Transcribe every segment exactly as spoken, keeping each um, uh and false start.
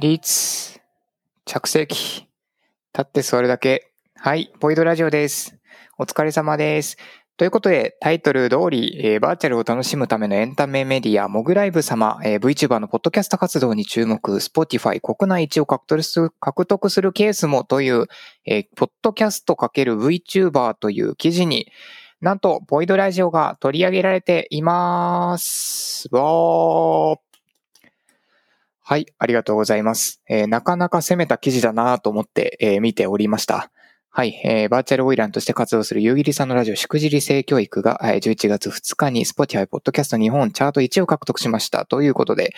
起立、着席、立って座るだけ。はい、ボイドラジオです。お疲れ様です。ということで、タイトル通り、えー、バーチャルを楽しむためのエンタメメディア、モグライブ様、えー、VTuber のポッドキャスト活動に注目、Spotify 国内一を獲得する、獲得するケースもという、えー、ポッドキャスト ×VTuber という記事に、なんと、ボイドラジオが取り上げられています。わー。はい、ありがとうございます。えー、なかなか攻めた記事だなと思って、えー、見ておりました。はい、えー、バーチャルオイランとして活動する夕霧さんのラジオしくじり性教育が、えー、じゅういちがつふつかに Spotify ポッドキャスト日本チャートいちを獲得しましたということで、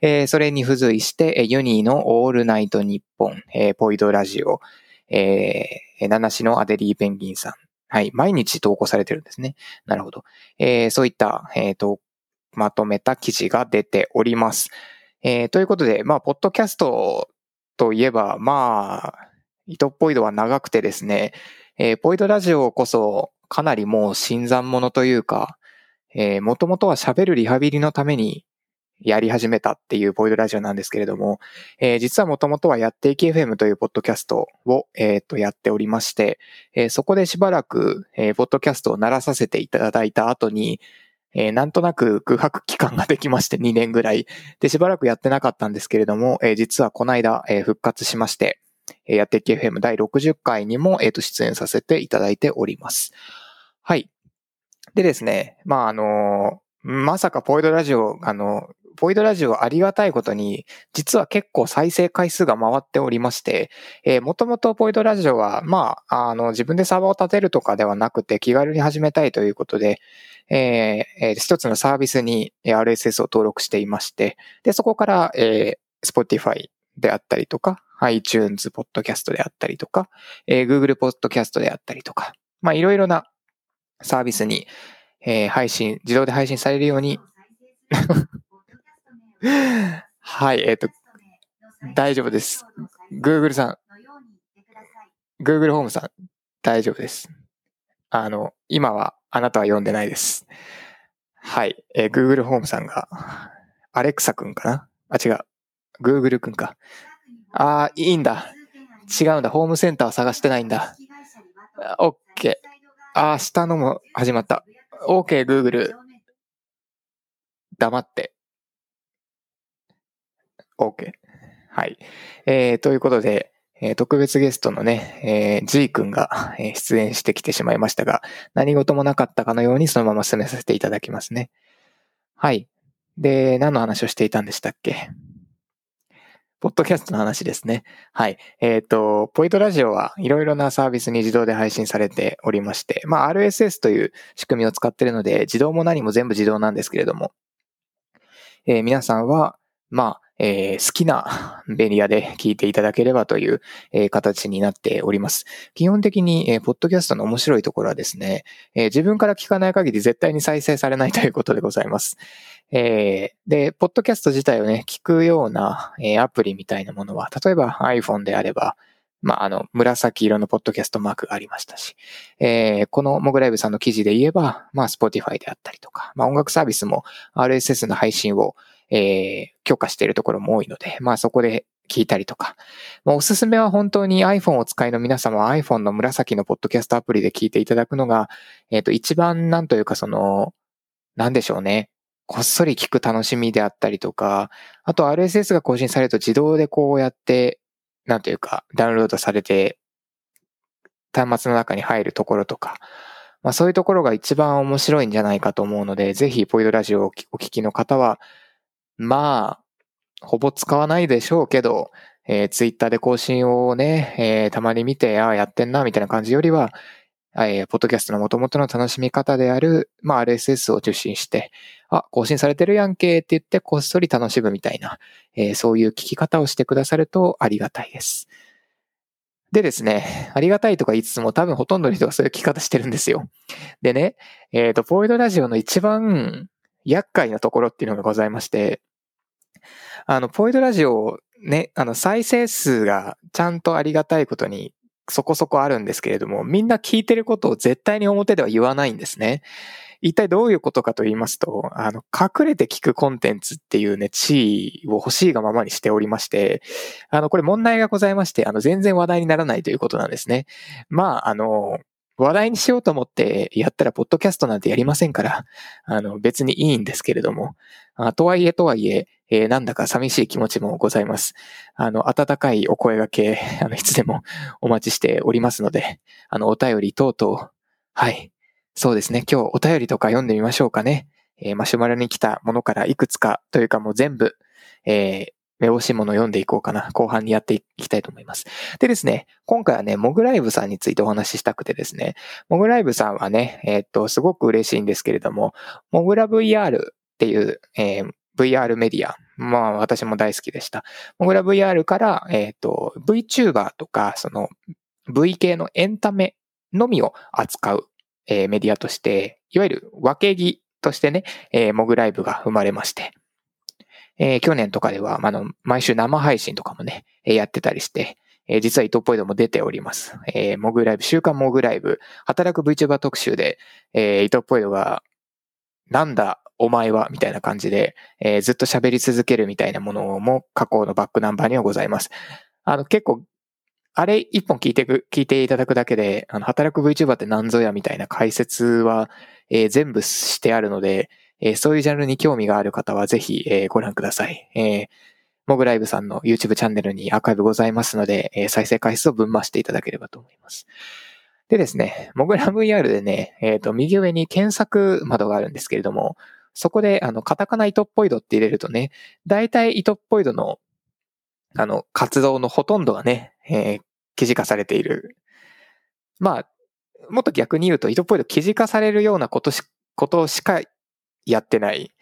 えー、それに付随して、えー、ユニーのオールナイトニッポン、えー、ポイドラジオ、えー、ナナシのアデリーペンギンさん。はい、毎日投稿されてるんですね。なるほど。えー、そういった、えーと、まとめた記事が出ております。えー、ということで、まあ、ポッドキャストといえば、まあ、糸っぽいのは長くてですね、えー、ポイドラジオこそかなりもう新参者というか、えー、元々は喋るリハビリのためにやり始めたっていうポイドラジオなんですけれども、えー、実は元々はやっていき エフエム というポッドキャストを、えー、とやっておりまして、えー、そこでしばらく、えー、ポッドキャストを鳴らさせていただいた後に、えー、なんとなく空白期間ができましてにねんぐらいでしばらくやってなかったんですけれども、えー、実はこの間、えー、復活しまして、えー、やっていき エフエム だいろくじゅっかいにも、えー、と出演させていただいております。はい。でですね、まああのー、まさかポイドラジオ、あのー、ポイドラジオありがたいことに実は結構再生回数が回っておりまして、えー、もともとポイドラジオはまああの自分でサーバーを立てるとかではなくて気軽に始めたいということで、えーえー、一つのサービスに アールエスエス を登録していまして、でそこから、えー、Spotify であったりとか iTunes Podcast であったりとか、えー、Google Podcast であったりとか、まあいろいろなサービスに、えー、配信自動で配信されるようにはい、えっと、大丈夫です。Google さん、Google ホームさん、大丈夫です。あの、今はあなたは読んでないです。はい、えー、Google ホームさんが、アレクサくんかな？あ、違う。Google くんか。あー、いいんだ。違うんだ。ホームセンター探してないんだ。OK。あー、下のも始まった。OK、Google。黙って。OK。はい。えー、ということで、えー、特別ゲストのね、えー、G 君が、えー、出演してきてしまいましたが、何事もなかったかのようにそのまま進めさせていただきますね。はい。で、何の話をしていたんでしたっけ？ポッドキャストの話ですね。はい。えっと、ポイドラジオはいろいろなサービスに自動で配信されておりまして、まあ アールエスエス という仕組みを使っているので、自動も何も全部自動なんですけれども、えー、皆さんは、まあ、えー、好きなメディアで聞いていただければという、えー、形になっております。基本的に、えー、ポッドキャストの面白いところはですね、えー、自分から聞かない限り絶対に再生されないということでございます。えー、で、ポッドキャスト自体をね、聞くような、えー、アプリみたいなものは、例えば iPhone であれば、まあ、あの、紫色のポッドキャストマークがありましたし、えー、このモグライブさんの記事で言えば、まあ、Spotify であったりとか、まあ、音楽サービスも アールエスエス の配信をえー、許可しているところも多いので、まあそこで聞いたりとか、まあ、おすすめは本当に iPhone を使いの皆様は iPhone の紫のポッドキャストアプリで聞いていただくのが、えっと一番なんというかその、なんでしょうね。こっそり聞く楽しみであったりとか、あと アールエスエス が更新されると自動でこうやって、なんというかダウンロードされて端末の中に入るところとか、まあそういうところが一番面白いんじゃないかと思うので、ぜひポイドラジオをお聞きの方は、まあ、ほぼ使わないでしょうけど、えー、ツイッターで更新をね、えー、たまに見て、ああ、やってんな、みたいな感じよりは、えー、ポッドキャストの元々の楽しみ方である、まあ、アールエスエス を受信して、あ、更新されてるやんけ、って言って、こっそり楽しむみたいな、えー、そういう聞き方をしてくださるとありがたいです。でですね、ありがたいとか言いつつも、多分ほとんどの人がそういう聞き方してるんですよ。でね、えっと、ポイドラジオの一番厄介なところっていうのがございまして、あの、ポイドラジオね、あの、再生数がちゃんとありがたいことにそこそこあるんですけれども、みんな聞いてることを絶対に表では言わないんですね。一体どういうことかと言いますと、あの、隠れて聞くコンテンツっていうね、地位を欲しいがままにしておりまして、あの、これ問題がございまして、あの、全然話題にならないということなんですね。まあ、あの、話題にしようと思ってやったら、ポッドキャストなんてやりませんから、あの、別にいいんですけれども、あとはいえとはいえ、えー、なんだか寂しい気持ちもございます。あの、温かいお声掛け、あの、いつでもお待ちしておりますので、あの、お便り等々、はい。そうですね、今日お便りとか読んでみましょうかね。えー、マシュマロに来たものからいくつかというかもう全部、えーめぼしいものを読んでいこうかな。後半にやっていきたいと思います。でですね、今回はね、モグライブさんについてお話ししたくてですね、モグライブさんはね、えー、っと、すごく嬉しいんですけれども、モグラ ブイアール っていう、えー、ブイアール メディア、まあ私も大好きでした。モグラ ブイアール から、えー、っと、VTuber とか、その、V 系のエンタメのみを扱う、えー、メディアとして、いわゆる分け木としてね、えー、モグライブが生まれまして、えー、去年とかでは、あの、毎週生配信とかもね、えー、やってたりして、えー、実は伊藤っぽいのも出ております。えー、モグライブ、週刊モグライブ、働く VTuber 特集で、えー、伊藤っぽいのが、なんだお前はみたいな感じで、えー、ずっと喋り続けるみたいなものも過去のバックナンバーにはございます。あの、結構、あれ一本聞いてく、聞いていただくだけで、あの、働く VTuber って何ぞやみたいな解説は、えー、全部してあるので、えー、そういうジャンルに興味がある方はぜひ、えー、ご覧ください。えー、モグライブさんの YouTube チャンネルにアーカイブございますので、えー、再生回数を分回していただければと思います。でですね、モグラ ブイアール でね、えっと、右上に検索窓があるんですけれども、そこで、あの、カタカナイトっぽいどって入れるとね、大体イトっぽいどの、あの、活動のほとんどがね、えー、記事化されている。まあ、もっと逆に言うと、イトっぽいど記事化されるようなことし、ことしか、やってない。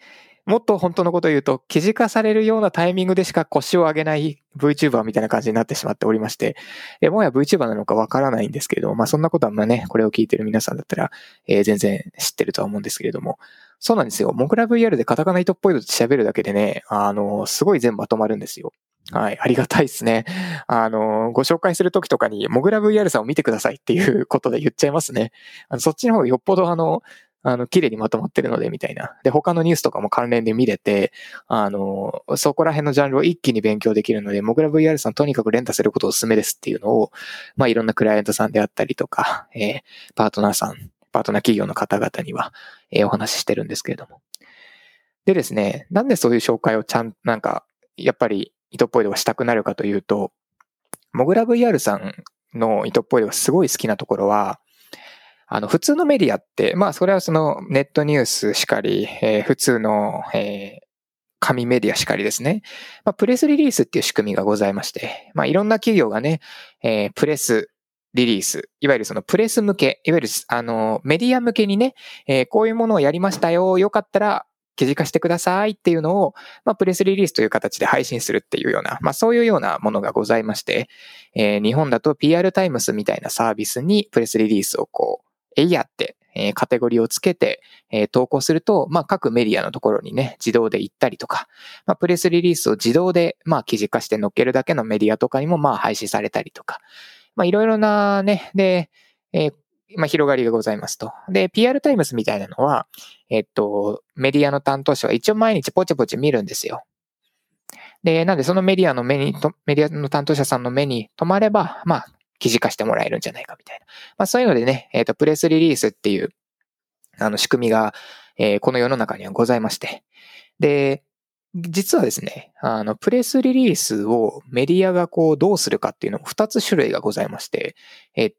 もっと本当のことを言うと、記事化されるようなタイミングでしか腰を上げない VTuber みたいな感じになってしまっておりまして、えもはや VTuber なのかわからないんですけれども、まあそんなことはまあね、これを聞いてる皆さんだったら、えー、全然知ってるとは思うんですけれども、そうなんですよ。モグラ ブイアール でカタカナイトっぽいのって喋るだけでね、あの、すごい全部まとまるんですよ。はい、ありがたいですね。あの、ご紹介するときとかに、モグラ ブイアール さんを見てくださいっていうことで言っちゃいますね。あのそっちの方がよっぽどあの、あの、綺麗にまとまってるので、みたいな。で、他のニュースとかも関連で見れて、あの、そこら辺のジャンルを一気に勉強できるので、モグラ ブイアール さんとにかく連打することをお勧めですっていうのを、まあ、いろんなクライアントさんであったりとか、えー、パートナーさん、パートナー企業の方々には、えー、お話ししてるんですけれども。でですね、なんでそういう紹介をちゃん、なんか、やっぱり、糸っぽいのはしたくなるかというと、モグラ ブイアール さんの糸っぽいのがすごい好きなところは、あの、普通のメディアって、まあ、それはその、ネットニュースしかり、えー、普通の、えー、紙メディアしかりですね。まあ、プレスリリースっていう仕組みがございまして、まあ、いろんな企業がね、えー、プレスリリース、いわゆるそのプレス向け、いわゆる、あの、メディア向けにね、えー、こういうものをやりましたよ、よかったら、記事化してくださいっていうのを、まあ、プレスリリースという形で配信するっていうような、まあ、そういうようなものがございまして、えー、日本だと ピーアール タイムスみたいなサービスにプレスリリースをこう、えいやって、えー、カテゴリーをつけて、えー、投稿すると、まあ、各メディアのところにね、自動で行ったりとか、まあ、プレスリリースを自動で、まあ、記事化して載っけるだけのメディアとかにも、まあ、配信されたりとか、まあ、いろいろなね、で、えー、まあ、広がりがございますと。で、ピーアール タイムスみたいなのは、えーっと、メディアの担当者は一応毎日ポチポチ見るんですよ。で、なんでそのメディアの目に、メディアの担当者さんの目に留まれば、まあ、記事化してもらえるんじゃないかみたいな。まあそういうのでね、えっと、プレスリリースっていう、あの仕組みが、えー、この世の中にはございまして。で、実はですね、あの、プレスリリースをメディアがこうどうするかっていうのもふたつ種類がございまして、えー、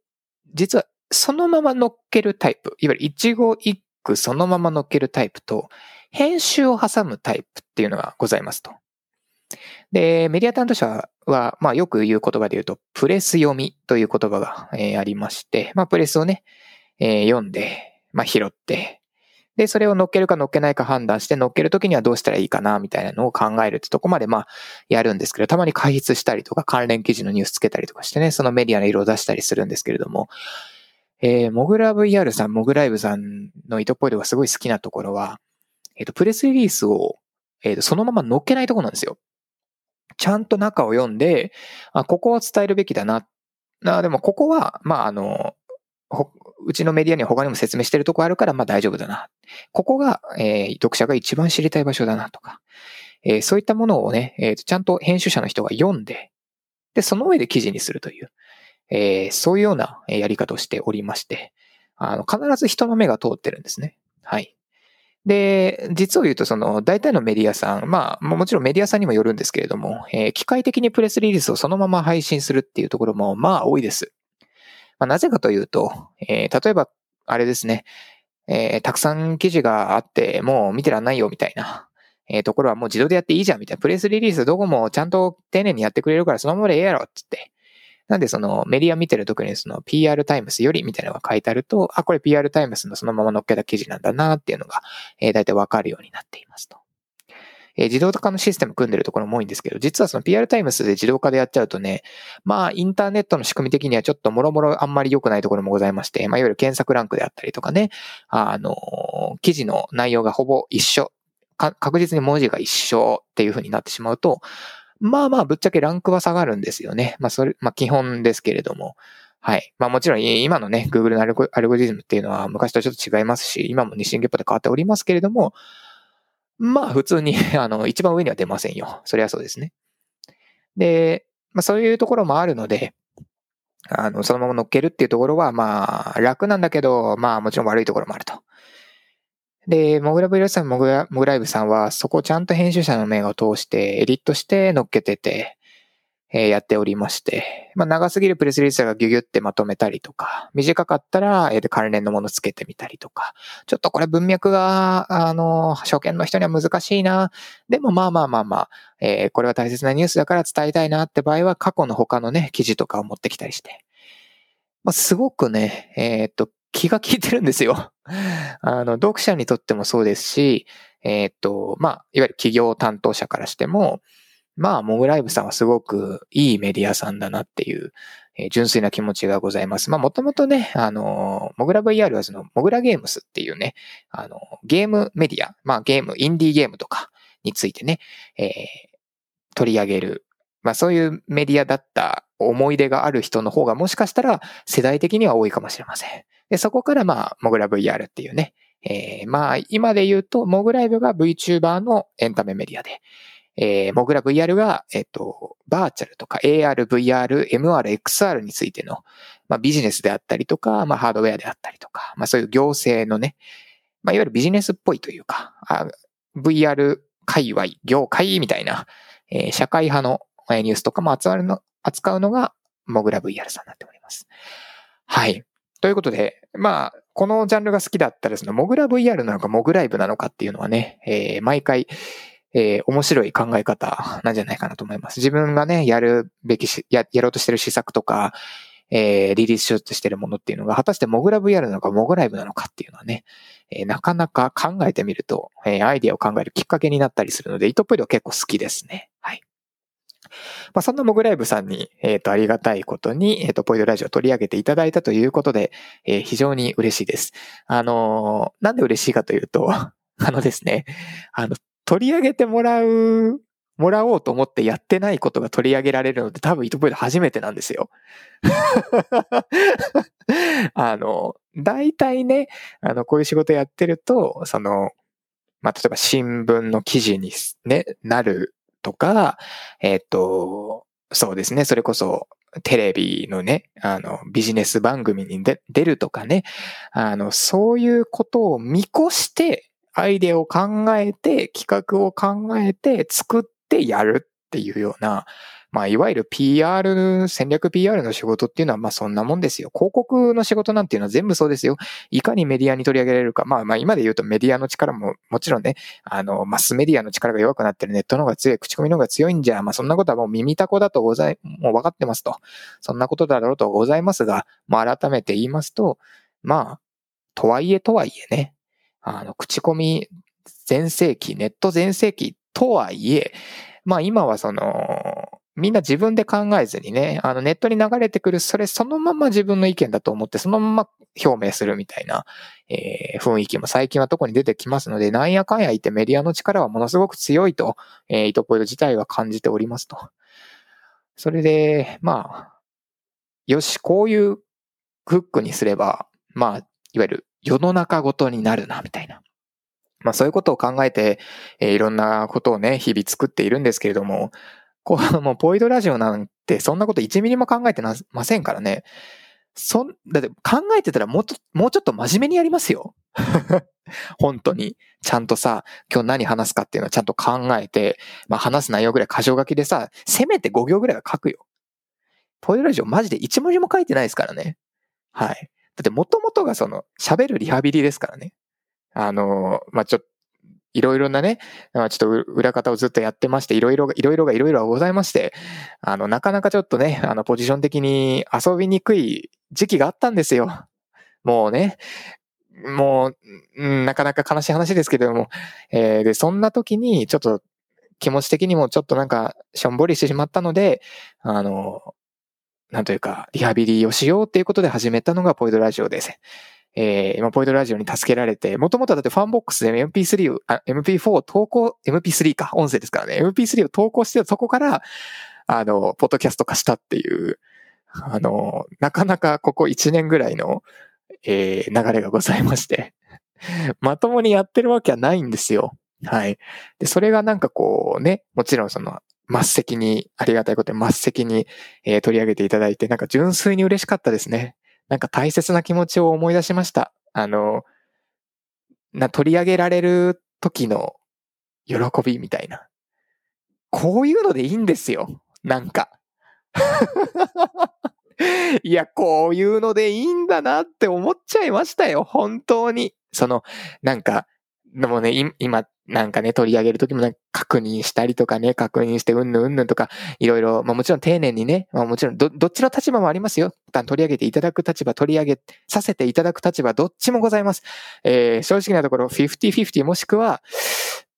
実はそのまま乗っけるタイプ、いわゆる一語一句そのまま乗っけるタイプと、編集を挟むタイプっていうのがございますと。で、メディア担当者は、まあよく言う言葉で言うと、プレス読みという言葉が、えー、ありまして、まあプレスをね、えー、読んで、まあ拾って、で、それを乗っけるか乗っけないか判断して、乗っけるときにはどうしたらいいかな、みたいなのを考えるってとこまで、まあやるんですけど、たまに解説したりとか、関連記事のニュースつけたりとかしてね、そのメディアの色を出したりするんですけれども、えー、モグラ ブイアール さん、モグライブさんの糸っぽいのがすごい好きなところは、えっと、プレスリリースを、えっと、そのまま乗っけないところなんですよ。ちゃんと中を読んで、あ、ここを伝えるべきだな。な、でもここは、まあ、あの、うちのメディアには他にも説明してるとこあるから、まあ大丈夫だな。ここが、えー、読者が一番知りたい場所だなとか、えー、そういったものをね、えー、ちゃんと編集者の人が読んで、で、その上で記事にするという、えー、そういうようなやり方をしておりまして、あの、必ず人の目が通ってるんですね。はい。で、実を言うと、その、大体のメディアさん、まあ、もちろんメディアさんにもよるんですけれども、えー、機械的にプレスリリースをそのまま配信するっていうところも、まあ、多いです。まあ、なぜかというと、えー、例えば、あれですね、えー、たくさん記事があって、もう見てらんないよ、みたいな、えー、ところはもう自動でやっていいじゃん、みたいな。プレスリリースどこもちゃんと丁寧にやってくれるから、そのままでええやろ、つって。なんでそのメディア見てる時にその ピーアール タイムスよりみたいなのが書いてあると、あ、これ ピーアール タイムスのそのまま載っけた記事なんだなっていうのが、えー、大体わかるようになっていますと。えー、自動化のシステム組んでるところも多いんですけど、実はその ピーアール タイムスで自動化でやっちゃうとね、まあインターネットの仕組み的にはちょっともろもろあんまり良くないところもございまして、まあいわゆる検索ランクであったりとかね、あの、記事の内容がほぼ一緒、か確実に文字が一緒っていう風になってしまうと、まあまあ、ぶっちゃけランクは下がるんですよね。まあ、それ、まあ基本ですけれども。はい。まあもちろん、今のね、Google のアルゴ、アルゴリズムっていうのは昔とちょっと違いますし、今も日進月歩で変わっておりますけれども、まあ普通に、あの、一番上には出ませんよ。そりゃそうですね。で、まあそういうところもあるので、あの、そのまま乗っけるっていうところは、まあ楽なんだけど、まあもちろん悪いところもあると。で、モグラブイさん、モグラ、モグライブさんは、そこをちゃんと編集者の目を通して、エディットして乗っけてて、えー、やっておりまして、まあ、長すぎるプレスリリースがギュギュってまとめたりとか、短かったら、えー、関連のものつけてみたりとか、ちょっとこれ文脈が、あの、初見の人には難しいな、でもまあまあまあまあ、えー、これは大切なニュースだから伝えたいなって場合は、過去の他のね、記事とかを持ってきたりして、まあ、すごくね、えー、っと、気が利いてるんですよ。あの、読者にとってもそうですし、えー、っと、まあ、いわゆる企業担当者からしても、まあ、モグライブさんはすごくいいメディアさんだなっていう、えー、純粋な気持ちがございます。まあ、もともとね、あの、モグラ ブイアール はその、モグラゲームスっていうね、あの、ゲームメディア、まあ、ゲーム、インディーゲームとかについてね、えー、取り上げる、まあ、そういうメディアだった思い出がある人の方がもしかしたら世代的には多いかもしれません。で、そこからまあ、モグラ ブイアール っていうね、えー、まあ、今で言うと、モグライブが VTuber のエンタメメディアで、えー、モグラ ブイアール が、えっと、バーチャルとか エーアール、ブイアール、エムアール、エックスアール についての、まあ、ビジネスであったりとか、まあ、ハードウェアであったりとか、まあ、そういう行政のね、まあ、いわゆるビジネスっぽいというか、あ ブイアール 界隈、業界みたいな、えー、社会派のニュースとかも扱うの、扱うのが、モグラ ブイアール さんになっております。はい。ということで、まあ、このジャンルが好きだったら、その、モグラ ブイアール なのか、モグライブなのかっていうのはね、えー、毎回、えー、面白い考え方なんじゃないかなと思います。自分がね、やるべきし、や、やろうとしてる施策とか、えー、リリースしようとしてるものっていうのが、果たしてモグラ ブイアール なのか、モグライブなのかっていうのはね、えー、なかなか考えてみると、えー、アイディアを考えるきっかけになったりするので、イトプイドは結構好きですね。はい。まあ、そんなモグライブさんに、えっと、ありがたいことに、えっと、ポイドラジオを取り上げていただいたということで、えー、非常に嬉しいです。あのー、なんで嬉しいかというと、あのですね、あの、取り上げてもらう、もらおうと思ってやってないことが取り上げられるので、多分イトポイド初めてなんですよ。あの、大体ね、あの、こういう仕事やってると、その、まあ、例えば新聞の記事に、ね、なる、とか、えっと、そうですね。それこそ、テレビのね、あの、ビジネス番組に出るとかね。あの、そういうことを見越して、アイデアを考えて、企画を考えて、作ってやるっていうような、まあ、いわゆる ピーアール、戦略 ピーアール の仕事っていうのは、まあ、そんなもんですよ。広告の仕事なんていうのは全部そうですよ。いかにメディアに取り上げられるか。まあ、まあ、今で言うとメディアの力も、もちろんね、あの、マスメディアの力が弱くなってる、ネットの方が強い、口コミの方が強いんじゃ、まあ、そんなことはもう耳たこだとござい、もう分かってますと。そんなことだろうとございますが、まあ、改めて言いますと、まあ、とはいえとはいえね、あの、口コミ全盛期、ネット全盛期とはいえ、まあ、今はその、みんな自分で考えずにね、あのネットに流れてくる、それそのまま自分の意見だと思って、そのまま表明するみたいな、えー、雰囲気も最近は特に出てきますので、なんやかんや言ってメディアの力はものすごく強いと、えー、イトポイド自体は感じておりますと。それで、まあ、よし、こういうフックにすれば、まあ、いわゆる世の中ごとになるな、みたいな。まあ、そういうことを考えて、えー、いろんなことをね、日々作っているんですけれども、こう、もう、ポイドラジオなんて、そんなこといちミリも考えてなませんからね。そん、だって考えてたらもうちょ、もうちょっと真面目にやりますよ。本当に。ちゃんとさ、今日何話すかっていうのはちゃんと考えて、まあ話す内容ぐらい箇条書きでさ、せめてごぎょうぐらいは書くよ。ポイドラジオマジでいち文字も書いてないですからね。はい。だって元々がその、喋るリハビリですからね。あの、まあちょっと、いろいろなね、ちょっと裏方をずっとやってまして、いろいろが、いろいろがいろいろがございまして、あの、なかなかちょっとね、あの、ポジション的に遊びにくい時期があったんですよ。もうね、もう、なかなか悲しい話ですけれども、えー、で、そんな時に、ちょっと気持ち的にもちょっとなんか、しょんぼりしてしまったので、あの、なんというか、リハビリをしようっていうことで始めたのがポイドラジオです。えー、今、ポイドラジオに助けられて、もともとだってファンボックスで エムピースリー を、あ、エムピーフォー を投稿、エムピースリー か、音声ですからね、エムピースリー を投稿して、そこから、あの、ポッドキャスト化したっていう、あの、なかなかここいちねんぐらいの、えー、流れがございまして、まともにやってるわけはないんですよ。はい。で、それがなんかこうね、もちろんその、末席に、ありがたいことで末席に、えー、取り上げていただいて、なんか純粋に嬉しかったですね。なんか大切な気持ちを思い出しました。あの、な、取り上げられる時の喜びみたいな。こういうのでいいんですよ。なんか。いや、こういうのでいいんだなって思っちゃいましたよ。本当に。その、なんか、でもね、今、なんかね、取り上げる時もなんか確認したりとかね、確認してうんぬんうんぬんとか、いろいろ、まあもちろん丁寧にね、まあもちろんど、どっちの立場もありますよ。取り上げていただく立場、取り上げさせていただく立場、どっちもございます。えー、正直なところ、フィフティフィフティもしくは、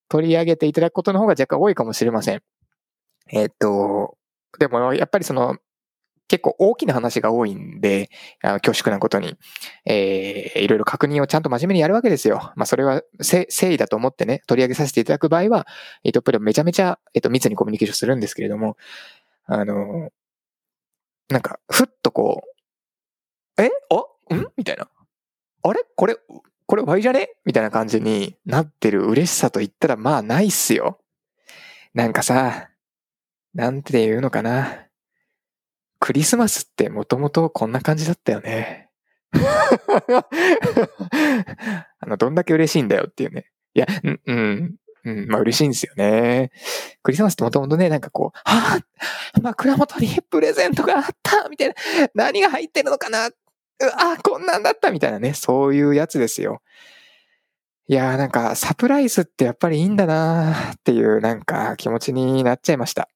取り上げていただくことの方が若干多いかもしれません。えー、っと、でもやっぱりその、結構大きな話が多いんで、恐縮なことに、えー、いろいろ確認をちゃんと真面目にやるわけですよ。まあ、それは、誠意だと思ってね、取り上げさせていただく場合は、えっと、やっぱりめちゃめちゃ、えっと、密にコミュニケーションするんですけれども、あの、なんか、ふっとこう、えあんみたいな。あれこれ、これ Y じゃねみたいな感じになってる嬉しさと言ったら、まあ、ないっすよ。なんかさ、なんて言うのかな。クリスマスってもともとこんな感じだったよね。あの、どんだけ嬉しいんだよっていうね。いや、うん、うん、うん、まあ嬉しいんですよね。クリスマスってもともとね、なんかこう、はぁ、枕元にプレゼントがあったみたいな、何が入ってるのかな、うわ、こんなんだったみたいなね、そういうやつですよ。いやー、なんかサプライズってやっぱりいいんだなーっていうなんか気持ちになっちゃいました。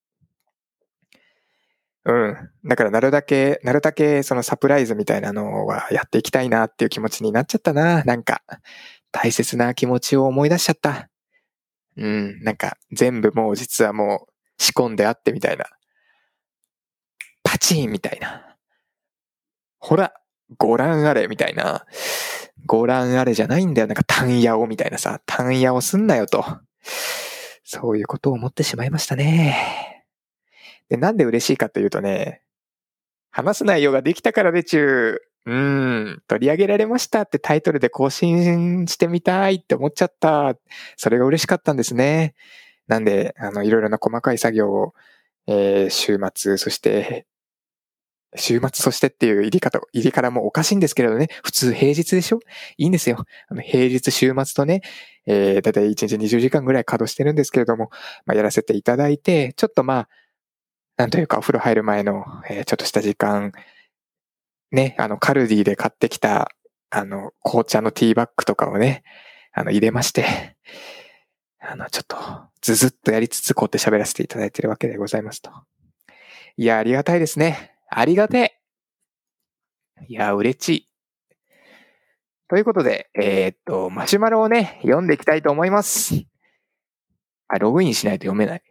うん。だからなるだけ、なるだけそのサプライズみたいなのはやっていきたいなっていう気持ちになっちゃったな。なんか、大切な気持ちを思い出しちゃった。うん。なんか、全部もう実はもう仕込んであってみたいな。パチンみたいな。ほら、ご覧あれみたいな。ご覧あれじゃないんだよ。なんか、タンヤオみたいなさ。タンヤオすんなよと。そういうことを思ってしまいましたね。で、なんで嬉しいかというとね、話す内容ができたからでちゅう、うーん、取り上げられましたってタイトルで更新してみたいって思っちゃった。それが嬉しかったんですね。なんで、あの、いろいろな細かい作業を、えー、週末、そして、週末、そしてっていう入り方、入りからもおかしいんですけれどね、普通平日でしょ？いいんですよ。あの平日、週末とね、えー、だいたいいちにちにじゅうじかんぐらい稼働してるんですけれども、まあ、やらせていただいて、ちょっとまあ、なんというかお風呂入る前の、えー、ちょっとした時間、ね、あのカルディで買ってきた、あの紅茶のティーバッグとかをね、あの入れまして、あのちょっとずずっとやりつつこうやって喋らせていただいているわけでございますと。いや、ありがたいですね。ありがてえ。いや、嬉しい。ということで、えー、っと、マシュマロをね、読んでいきたいと思います。あ、ログインしないと読めない。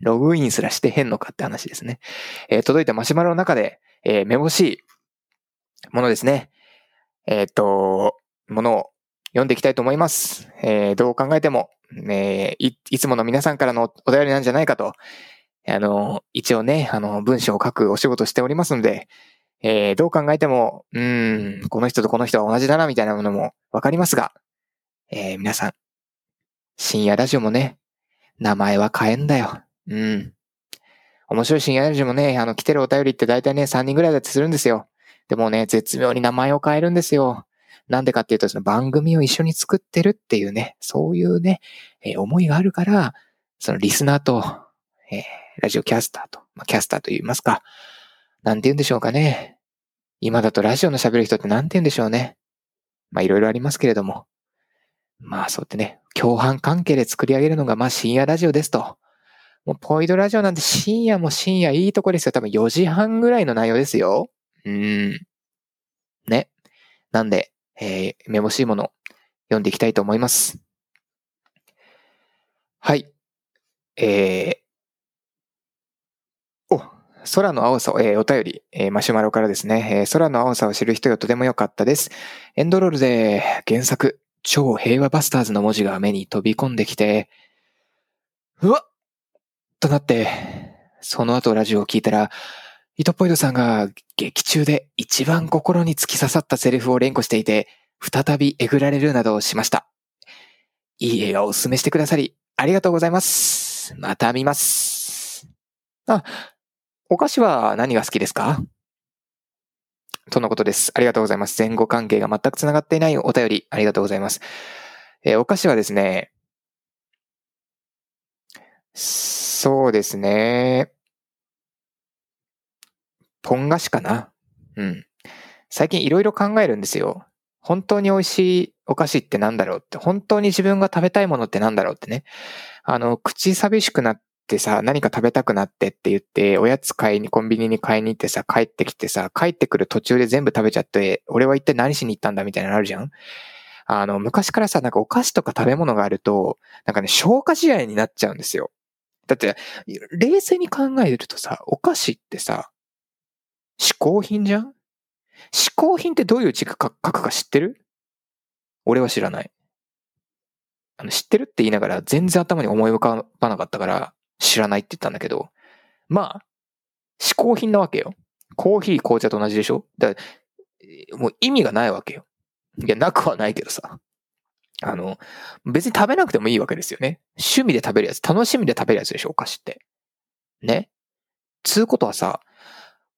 ログインすらしてへんのかって話ですね。えー、届いたマシュマロの中で、えー、めぼしいものですね。えっと、ものを読んでいきたいと思います。えー、どう考えても、えーい、いつもの皆さんからのお便りなんじゃないかと、あの、一応ね、あの、文章を書くお仕事しておりますので、えー、どう考えても、うーん、この人とこの人は同じだな、みたいなものもわかりますが、えー、皆さん、深夜ラジオもね、名前は変えんだよ。うん。面白い深夜ラジオもね、あの、来てるお便りって大体ね、さんにんぐらいだってするんですよ。でもね、絶妙に名前を変えるんですよ。なんでかっていうと、その番組を一緒に作ってるっていうね、そういうね、えー、思いがあるから、そのリスナーと、えー、ラジオキャスターと、まあ、キャスターと言いますか、なんて言うんでしょうかね。今だとラジオの喋る人ってなんて言うんでしょうね。まあいろいろありますけれども。まあそうやってね、共犯関係で作り上げるのがまあ深夜ラジオですと。もうポイドラジオなんて深夜も深夜いいとこですよ。多分よじはんぐらいの内容ですよ。うーん。ね。なんで、えー、めぼしいもの読んでいきたいと思います。はい。えー。空の青さを、えー、お便り、えー、マシュマロからですね、えー、空の青さを知る人よとても良かったです。エンドロールで原作、超平和バスターズの文字が目に飛び込んできて、うわっとなって、その後ラジオを聞いたら、イトポイドさんが劇中で一番心に突き刺さったセリフを連呼していて、再びえぐられるなどをしました。いい映画をお勧めしてくださり、ありがとうございます。また見ます。あ、お菓子は何が好きですか？とのことです。ありがとうございます。前後関係が全くつながっていないお便り、ありがとうございます。えー、お菓子はですね、そうですね、ポン菓子かな？うん。最近いろいろ考えるんですよ。本当に美味しいお菓子ってなんだろうって、本当に自分が食べたいものってなんだろうってね。あの、口寂しくなって、でさ、何か食べたくなってって言って、おやつ買いに、コンビニに買いに行ってさ、帰ってきてさ、帰ってくる途中で全部食べちゃって、俺は一体何しに行ったんだみたいなのあるじゃん？あの、昔からさ、なんかお菓子とか食べ物があると、なんかね、消化試合になっちゃうんですよ。だって、冷静に考えるとさ、お菓子ってさ、嗜好品じゃん？嗜好品ってどういう字書くか知ってる？俺は知らない。あの、知ってるって言いながら、全然頭に思い浮かばなかったから、知らないって言ったんだけど、まあ、嗜好品なわけよ。コーヒー、紅茶と同じでしょ？だから、もう意味がないわけよ。いや、なくはないけどさ。あの、別に食べなくてもいいわけですよね。趣味で食べるやつ、楽しみで食べるやつでしょ、お菓子って。ね。つうことはさ、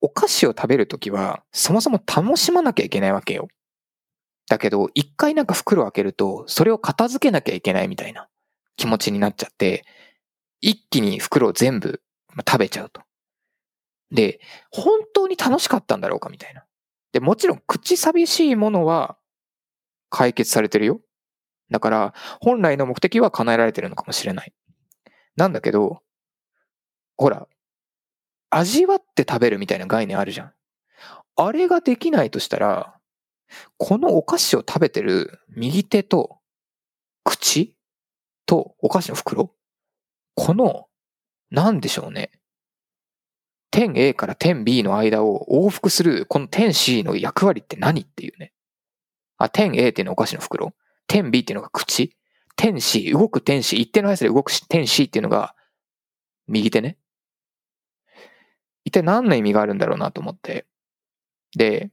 お菓子を食べるときは、そもそも楽しまなきゃいけないわけよ。だけど、一回なんか袋を開けると、それを片付けなきゃいけないみたいな気持ちになっちゃって、一気に袋を全部食べちゃうと。で、本当に楽しかったんだろうかみたいな。で、もちろん口寂しいものは解決されてるよ。だから本来の目的は叶えられてるのかもしれない。なんだけど、ほら、味わって食べるみたいな概念あるじゃん。あれができないとしたら、このお菓子を食べてる右手と口とお菓子の袋、この、なんでしょうね。点 A から点 B の間を往復する、この点 C の役割って何っていうね。あ、点 A っていうのはお菓子の袋。点 B っていうのが口。点 C、動く点 C、一定の速さで動く点 C っていうのが、右手ね。一体何の意味があるんだろうなと思って。で、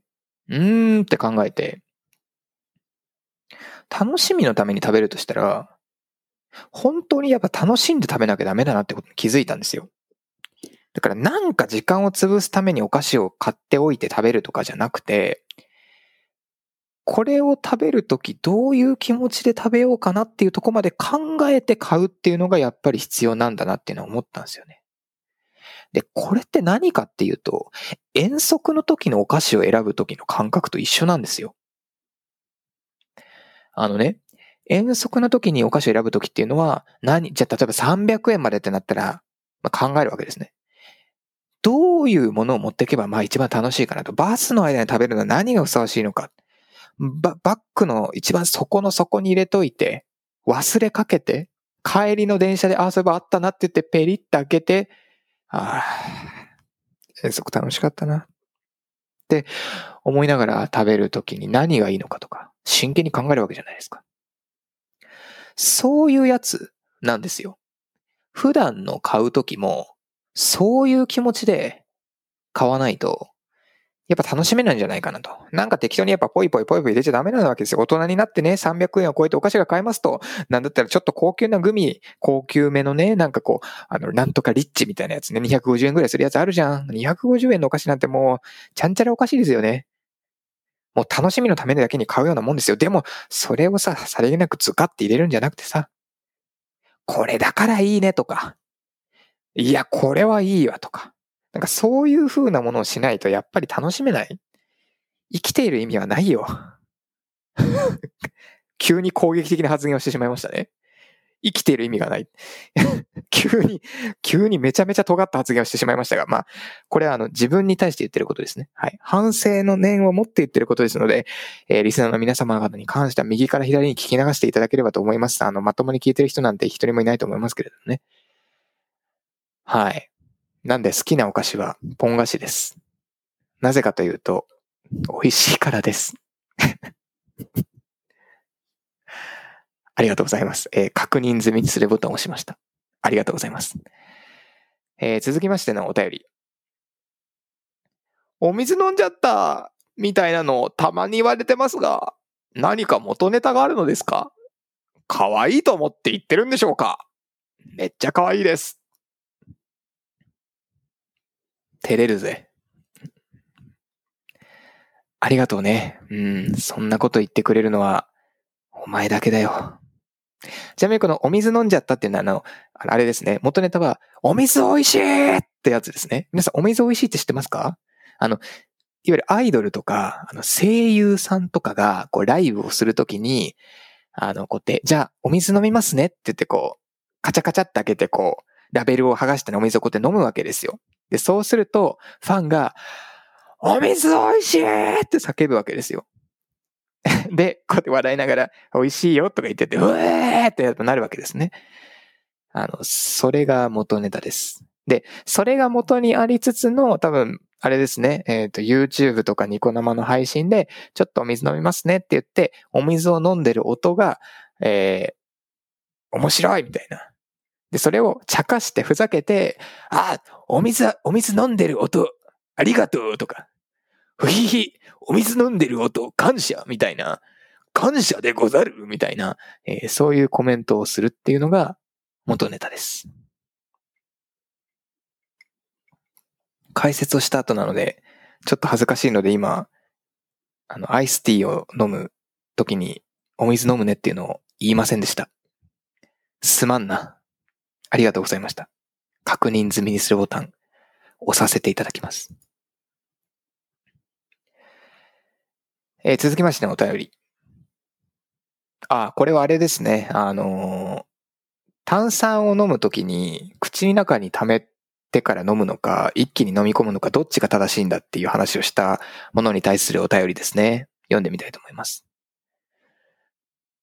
うーんって考えて、楽しみのために食べるとしたら、本当にやっぱ楽しんで食べなきゃダメだなってことに気づいたんですよ。だからなんか時間を潰すためにお菓子を買っておいて食べるとかじゃなくて、これを食べるときどういう気持ちで食べようかなっていうとこまで考えて買うっていうのがやっぱり必要なんだなっていうのは思ったんですよね。で、これって何かっていうと、遠足の時のお菓子を選ぶ時の感覚と一緒なんですよ。あのね、遠足の時にお菓子を選ぶ時っていうのは何、じゃあ例えばさんびゃくえんまでってなったら、まあ、考えるわけですね。どういうものを持っていけばまあ一番楽しいかなと。バスの間に食べるのは何がふさわしいのか。バ、バッグの一番底の底に入れといて、忘れかけて、帰りの電車であ、そういえばあったなって言ってペリッと開けて、ああ、遠足楽しかったな。って思いながら食べる時に何がいいのかとか、真剣に考えるわけじゃないですか。そういうやつなんですよ。普段の買うときもそういう気持ちで買わないと、やっぱ楽しめないんじゃないかなと。なんか適当にやっぱポイポイポイポイ入れちゃダメなわけですよ。大人になってね、さんびゃくえんを超えてお菓子が買えますと、なんだったらちょっと高級なグミ、高級めのね、なんかこう、あの、なんとかリッチみたいなやつね、にひゃくごじゅうえんぐらいするやつあるじゃん。にひゃくごじゅうえんのお菓子なんてもう、ちゃんちゃらおかしいですよね。もう楽しみのためだけに買うようなもんですよ。でも、それをさ、さりげなくズカって入れるんじゃなくてさ、これだからいいねとか、いや、これはいいわとか。なんかそういう風なものをしないとやっぱり楽しめない。生きている意味はないよ。急に攻撃的な発言をしてしまいましたね。生きている意味がない。急に、急にめちゃめちゃ尖った発言をしてしまいましたが、まあ、これはあの自分に対して言ってることですね。はい。反省の念を持って言ってることですので、えー、リスナーの皆様方に関しては右から左に聞き流していただければと思います。あの、まともに聞いてる人なんて一人もいないと思いますけれどね。はい。なんで好きなお菓子はポン菓子です。なぜかというと、美味しいからです。ありがとうございます、えー。確認済みにするボタンを押しました。ありがとうございます。えー、続きましてのお便り。お水飲んじゃったみたいなのをたまに言われてますが、何か元ネタがあるのですか？可愛いと思って言ってるんでしょうか？めっちゃ可愛いです。照れるぜ。ありがとうね。うん、そんなこと言ってくれるのはお前だけだよ。ちなみにこのお水飲んじゃったっていうのはあのあれですね。元ネタはお水おいしいってやつですね。皆さんお水おいしいって知ってますか？あのいわゆるアイドルとかあの声優さんとかがこうライブをするときにあのこうでじゃあお水飲みますねって言ってこうカチャカチャって開けてこうラベルを剥がしてお水をこうやって飲むわけですよ。で、そうすると、ファンが、お水おいしいって叫ぶわけですよ。で、こうやって笑いながら、おいしいよとか言ってて、うえーってなるわけですね。あの、それが元ネタです。で、それが元にありつつの、多分、あれですね、えっと、YouTube とかニコ生の配信で、ちょっとお水飲みますねって言って、お水を飲んでる音が、えー、面白いみたいな。で、それを茶化してふざけて、あ、お水、お水飲んでる音、ありがとうとか、ふひひ、お水飲んでる音、感謝みたいな、感謝でござるみたいな、えー、そういうコメントをするっていうのが元ネタです。解説をした後なので、ちょっと恥ずかしいので今、あの、アイスティーを飲むときに、お水飲むねっていうのを言いませんでした。すまんな。ありがとうございました。確認済みにするボタン、押させていただきます。えー、続きましてのお便り。あ、これはあれですね。あのー、炭酸を飲むときに、口の中に溜めてから飲むのか、一気に飲み込むのか、どっちが正しいんだっていう話をしたものに対するお便りですね。読んでみたいと思います。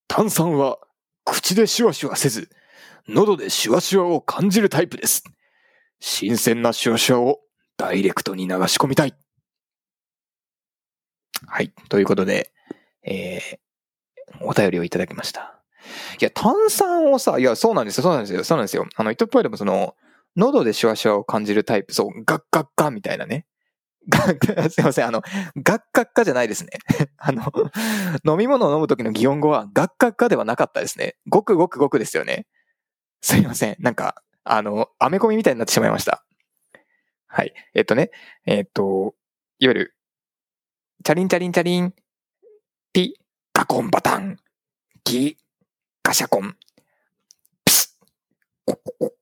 炭酸は、口でシュワシュワせず、喉でシュワシュワを感じるタイプです。新鮮なシュワシュワをダイレクトに流し込みたい。はい。ということで、えー、お便りをいただきました。いや、炭酸をさ、いや、そうなんですよ、そうなんですよ、そうなんですよ。あの、イトップイでもその、喉でシュワシュワを感じるタイプ、そう、ガッガッガみたいなね。ガッガッ、すいません、あの、ガッガッガじゃないですね。あの、飲み物を飲む時の擬音語は、ガッガッガではなかったですね。ごくごくごくですよね。すいません。なんか、あの、アメコミみたいになってしまいました。はい。えっとね、えっと、いわゆる、チャリンチャリンチャリン、ピ、ガコンバタン、ギ、ガシャコン、ピシッ、コココ、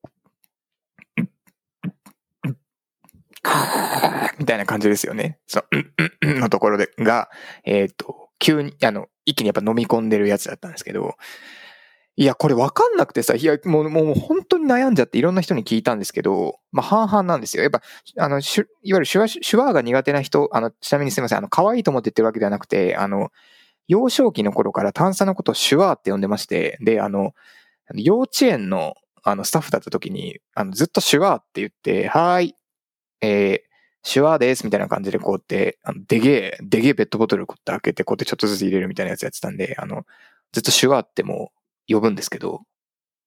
みたいな感じですよね。その、うん、うん、のところで、が、えっと、急に、あの、一気にやっぱ飲み込んでるやつだったんですけど、いや、これわかんなくてさ、いや、もう、もう本当に悩んじゃっていろんな人に聞いたんですけど、まあ、半々なんですよ。やっぱ、あの、しゅ、いわゆるシュワ、シュワが苦手な人、あの、ちなみにすいません、あの、可愛いと思って言ってるわけではなくて、あの、幼少期の頃から炭酸のことをシュワーって呼んでまして、で、あの、幼稚園の、あの、スタッフだった時に、あの、ずっとシュワーって言って、はーい、えー、シュワーです、みたいな感じでこうやって、あのでげえ、でげえペットボトルをこうやって開けて、こうやってちょっとずつ入れるみたいなやつやってたんで、あの、ずっとシュワーってもう、呼ぶんですけど、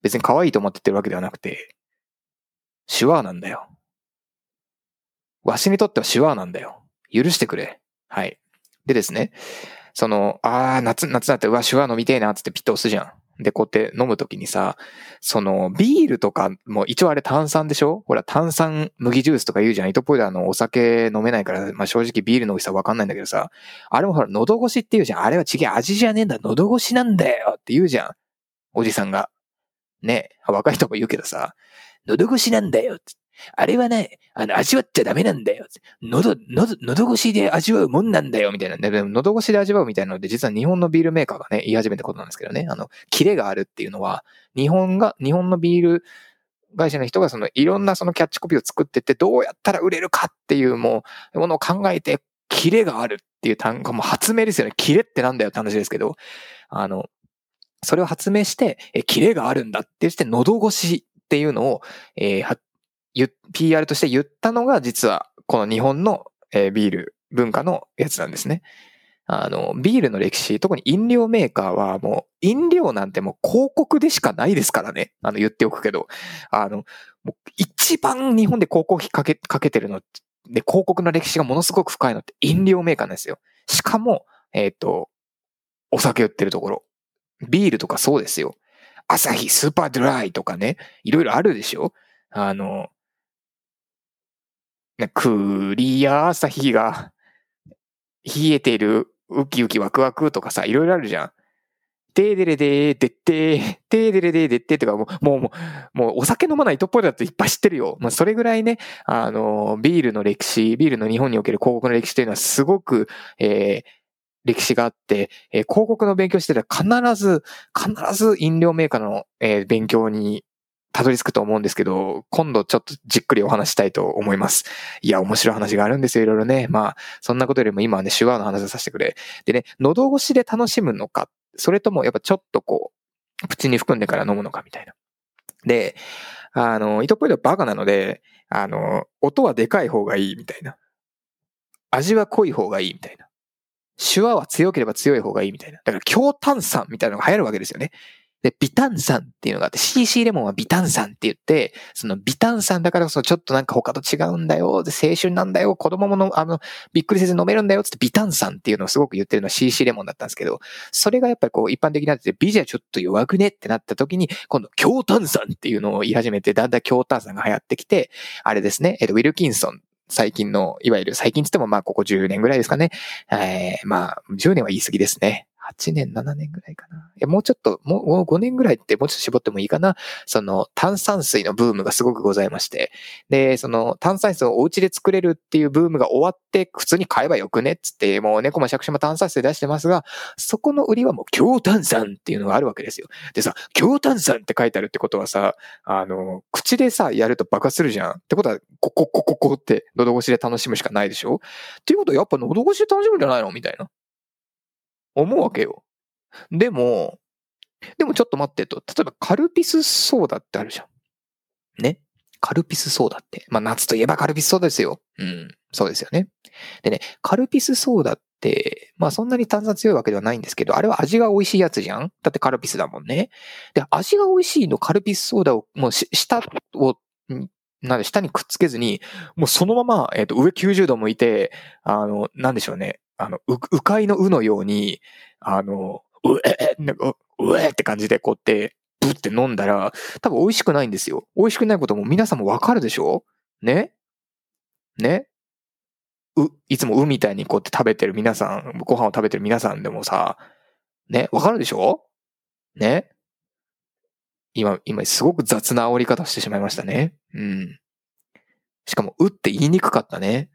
別に可愛いと思って言ってるわけではなくて、シュワーなんだよ。わしにとっては手話なんだよ。許してくれ。はい。でですね、その、あー、夏、夏だって、うわ、手話飲みてえな、つってピッと押すじゃん。で、こうやって飲むときにさ、その、ビールとかも一応あれ炭酸でしょ？ほら、炭酸麦ジュースとか言うじゃん。イトポイダーのお酒飲めないから、まあ、正直ビールの美味しさわかんないんだけどさ、あれもほら、喉越しって言うじゃん。あれは違う、味じゃねえんだ、喉越しなんだよって言うじゃん。おじさんが。ね、若い人も言うけどさ、喉越しなんだよって。あれはね、あの、味わっちゃダメなんだよ。喉、喉、喉越しで味わうもんなんだよ、みたいな。でも喉越しで味わうみたいなので、実は日本のビールメーカーがね、言い始めたことなんですけどね。あの、キレがあるっていうのは、日本が、日本のビール会社の人がその、いろんなそのキャッチコピーを作ってって、どうやったら売れるかっていうもう、ものを考えて、キレがあるっていう単語も発明ですよね。キレってなんだよって話ですけど、あの、それを発明して、え、キレがあるんだってして、喉越しっていうのを、えーピーアール として言ったのが実はこの日本のビール文化のやつなんですね。あのビールの歴史、特に飲料メーカーはもう飲料なんてもう広告でしかないですからね。あの言っておくけど、あのもう一番日本で広告費かけかけてるので広告の歴史がものすごく深いのって飲料メーカーなんですよ。しかもえっとお酒売ってるところ、ビールとかそうですよ。アサヒ、スーパードライとかね、いろいろあるでしょ。あのクリア朝日が冷えているウキウキワクワクとかさ、いろいろあるじゃん。でーでれでーでってー、でーでれでーでってーとか、もう、もう、もう、もうお酒飲まないとっぽいだっていっぱい知ってるよ。まあ、それぐらいね、あの、ビールの歴史、ビールの日本における広告の歴史というのはすごく、えー、歴史があって、えー、広告の勉強してたら必ず、必ず飲料メーカーの、えー、勉強に、たどり着くと思うんですけど、今度ちょっとじっくりお話したいと思います。いや、面白い話があるんですよ、いろいろね。まあ、そんなことよりも今はね、手話の話をさせてくれ。でね、喉越しで楽しむのか、それともやっぱちょっとこう、口に含んでから飲むのかみたいな。で、あの、イトポイドはバカなので、あの、音はでかい方がいいみたいな。味は濃い方がいいみたいな。手話は強ければ強い方がいいみたいな。だから、強炭酸みたいなのが流行るわけですよね。で、微炭酸っていうのがあって、シーシー レモンは微炭酸って言って、その微炭酸だからこそちょっとなんか他と違うんだよ、で青春なんだよ、子供もの、あの、びっくりせず飲めるんだよ、つって微炭酸っていうのをすごく言ってるのは シーシー レモンだったんですけど、それがやっぱりこう一般的になってて、美じゃちょっと弱くねってなった時に、今度、強炭酸っていうのを言い始めて、だんだん強炭酸が流行ってきて、あれですね、えっと、ウィルキンソン。最近の、いわゆる最近つってもまあここじゅうねんぐらいですかね。えー、まあじゅうねんは言い過ぎですね。はちねん、ななねんぐらいかな。いやもうちょっと、もうごねんぐらいってもうちょっと絞ってもいいかな。その炭酸水のブームがすごくございまして。で、その炭酸水をお家で作れるっていうブームが終わって、普通に買えばよくねっつって、もう猫もシャクシも炭酸水出してますが、そこの売りはもう強炭酸っていうのがあるわけですよ。でさ、強炭酸って書いてあるってことはさ、あの、口でさ、やると爆発するじゃん。ってことは、ここ、ここ、ここって。喉越しで楽しむしかないでしょ？っていうことはやっぱ喉越しで楽しむんじゃないのみたいな思うわけよ。でもでもちょっと待ってと、例えばカルピスソーダってあるじゃんね。カルピスソーダってまあ夏といえばカルピスソーダですよ。うん、そうですよね。でね、カルピスソーダってまあそんなに炭酸強いわけではないんですけど、あれは味が美味しいやつじゃん。だってカルピスだもんね。で、味が美味しいのカルピスソーダをもう舌をなんで、下にくっつけずに、もうそのまま、えっと、上きゅうじゅうど向いて、あの、なんでしょうね。あの、う、うかいのうのように、あの、うえ、なんか、うえって感じでこうって、ぶって飲んだら、多分美味しくないんですよ。美味しくないことも皆さんもわかるでしょ？ね？ね？う、いつもうみたいにこうって食べてる皆さん、ご飯を食べてる皆さんでもさ、ね？わかるでしょ？ね？今、今すごく雑な煽り方してしまいましたね。うん。しかも、うって言いにくかったね。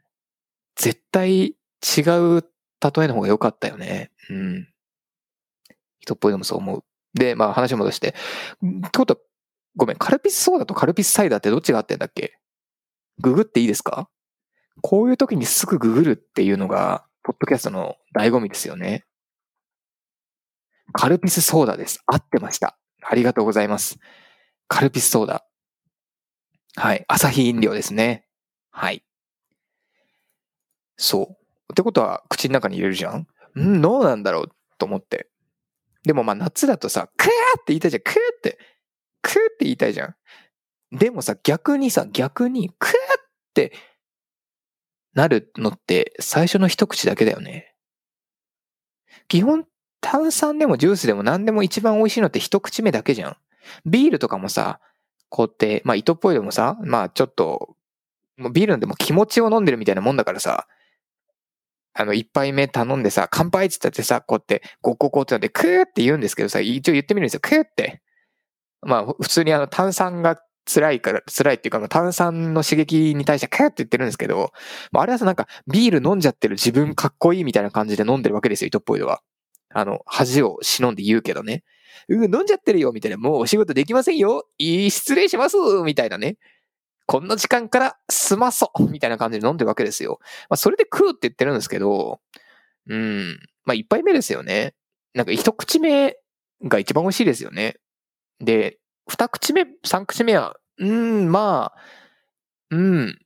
絶対違う例えの方が良かったよね。うん。人っぽいのもそう思う。で、まあ話を戻して。ってことは、ごめん、カルピスソーダとカルピスサイダーってどっちが合ってんだっけ？ググっていいですか？こういう時にすぐググるっていうのが、ポッドキャストの醍醐味ですよね。カルピスソーダです。合ってました。ありがとうございます。カルピスソーダ。はい。アサヒ飲料ですね。はい。そう。ってことは、口の中に入れるじゃん？ん、どうなんだろうと思って。でもまあ夏だとさ、クーって言いたいじゃん。クーって、クーって言いたいじゃん。でもさ、逆にさ、逆に、クーってなるのって最初の一口だけだよね。基本炭酸でもジュースでも何でも一番美味しいのって一口目だけじゃん。ビールとかもさ、こうって、まあ糸っぽいでもさ、まあちょっと、もうビール飲んでも気持ちを飲んでるみたいなもんだからさ、あの一杯目頼んでさ、乾杯って言ったってさ、こうって、ゴッゴッゴッってなって、クーって言うんですけどさ、一応言ってみるんですよ、クーって。まあ普通にあの炭酸が辛いから、辛いっていうか炭酸の刺激に対してクーって言ってるんですけど、あれはさ、なんかビール飲んじゃってる自分かっこいいみたいな感じで飲んでるわけですよ、糸っぽいのは。あの、恥を忍んで言うけどね。うー、飲んじゃってるよみたいな、もうお仕事できませんよ、いい、失礼しますみたいなね。こんな時間から済まそうみたいな感じで飲んでるわけですよ。まあ、それで食うって言ってるんですけど、うん、まあ一杯目ですよね。なんか一口目が一番美味しいですよね。で、二口目、三口目は、うん、まあ、うん、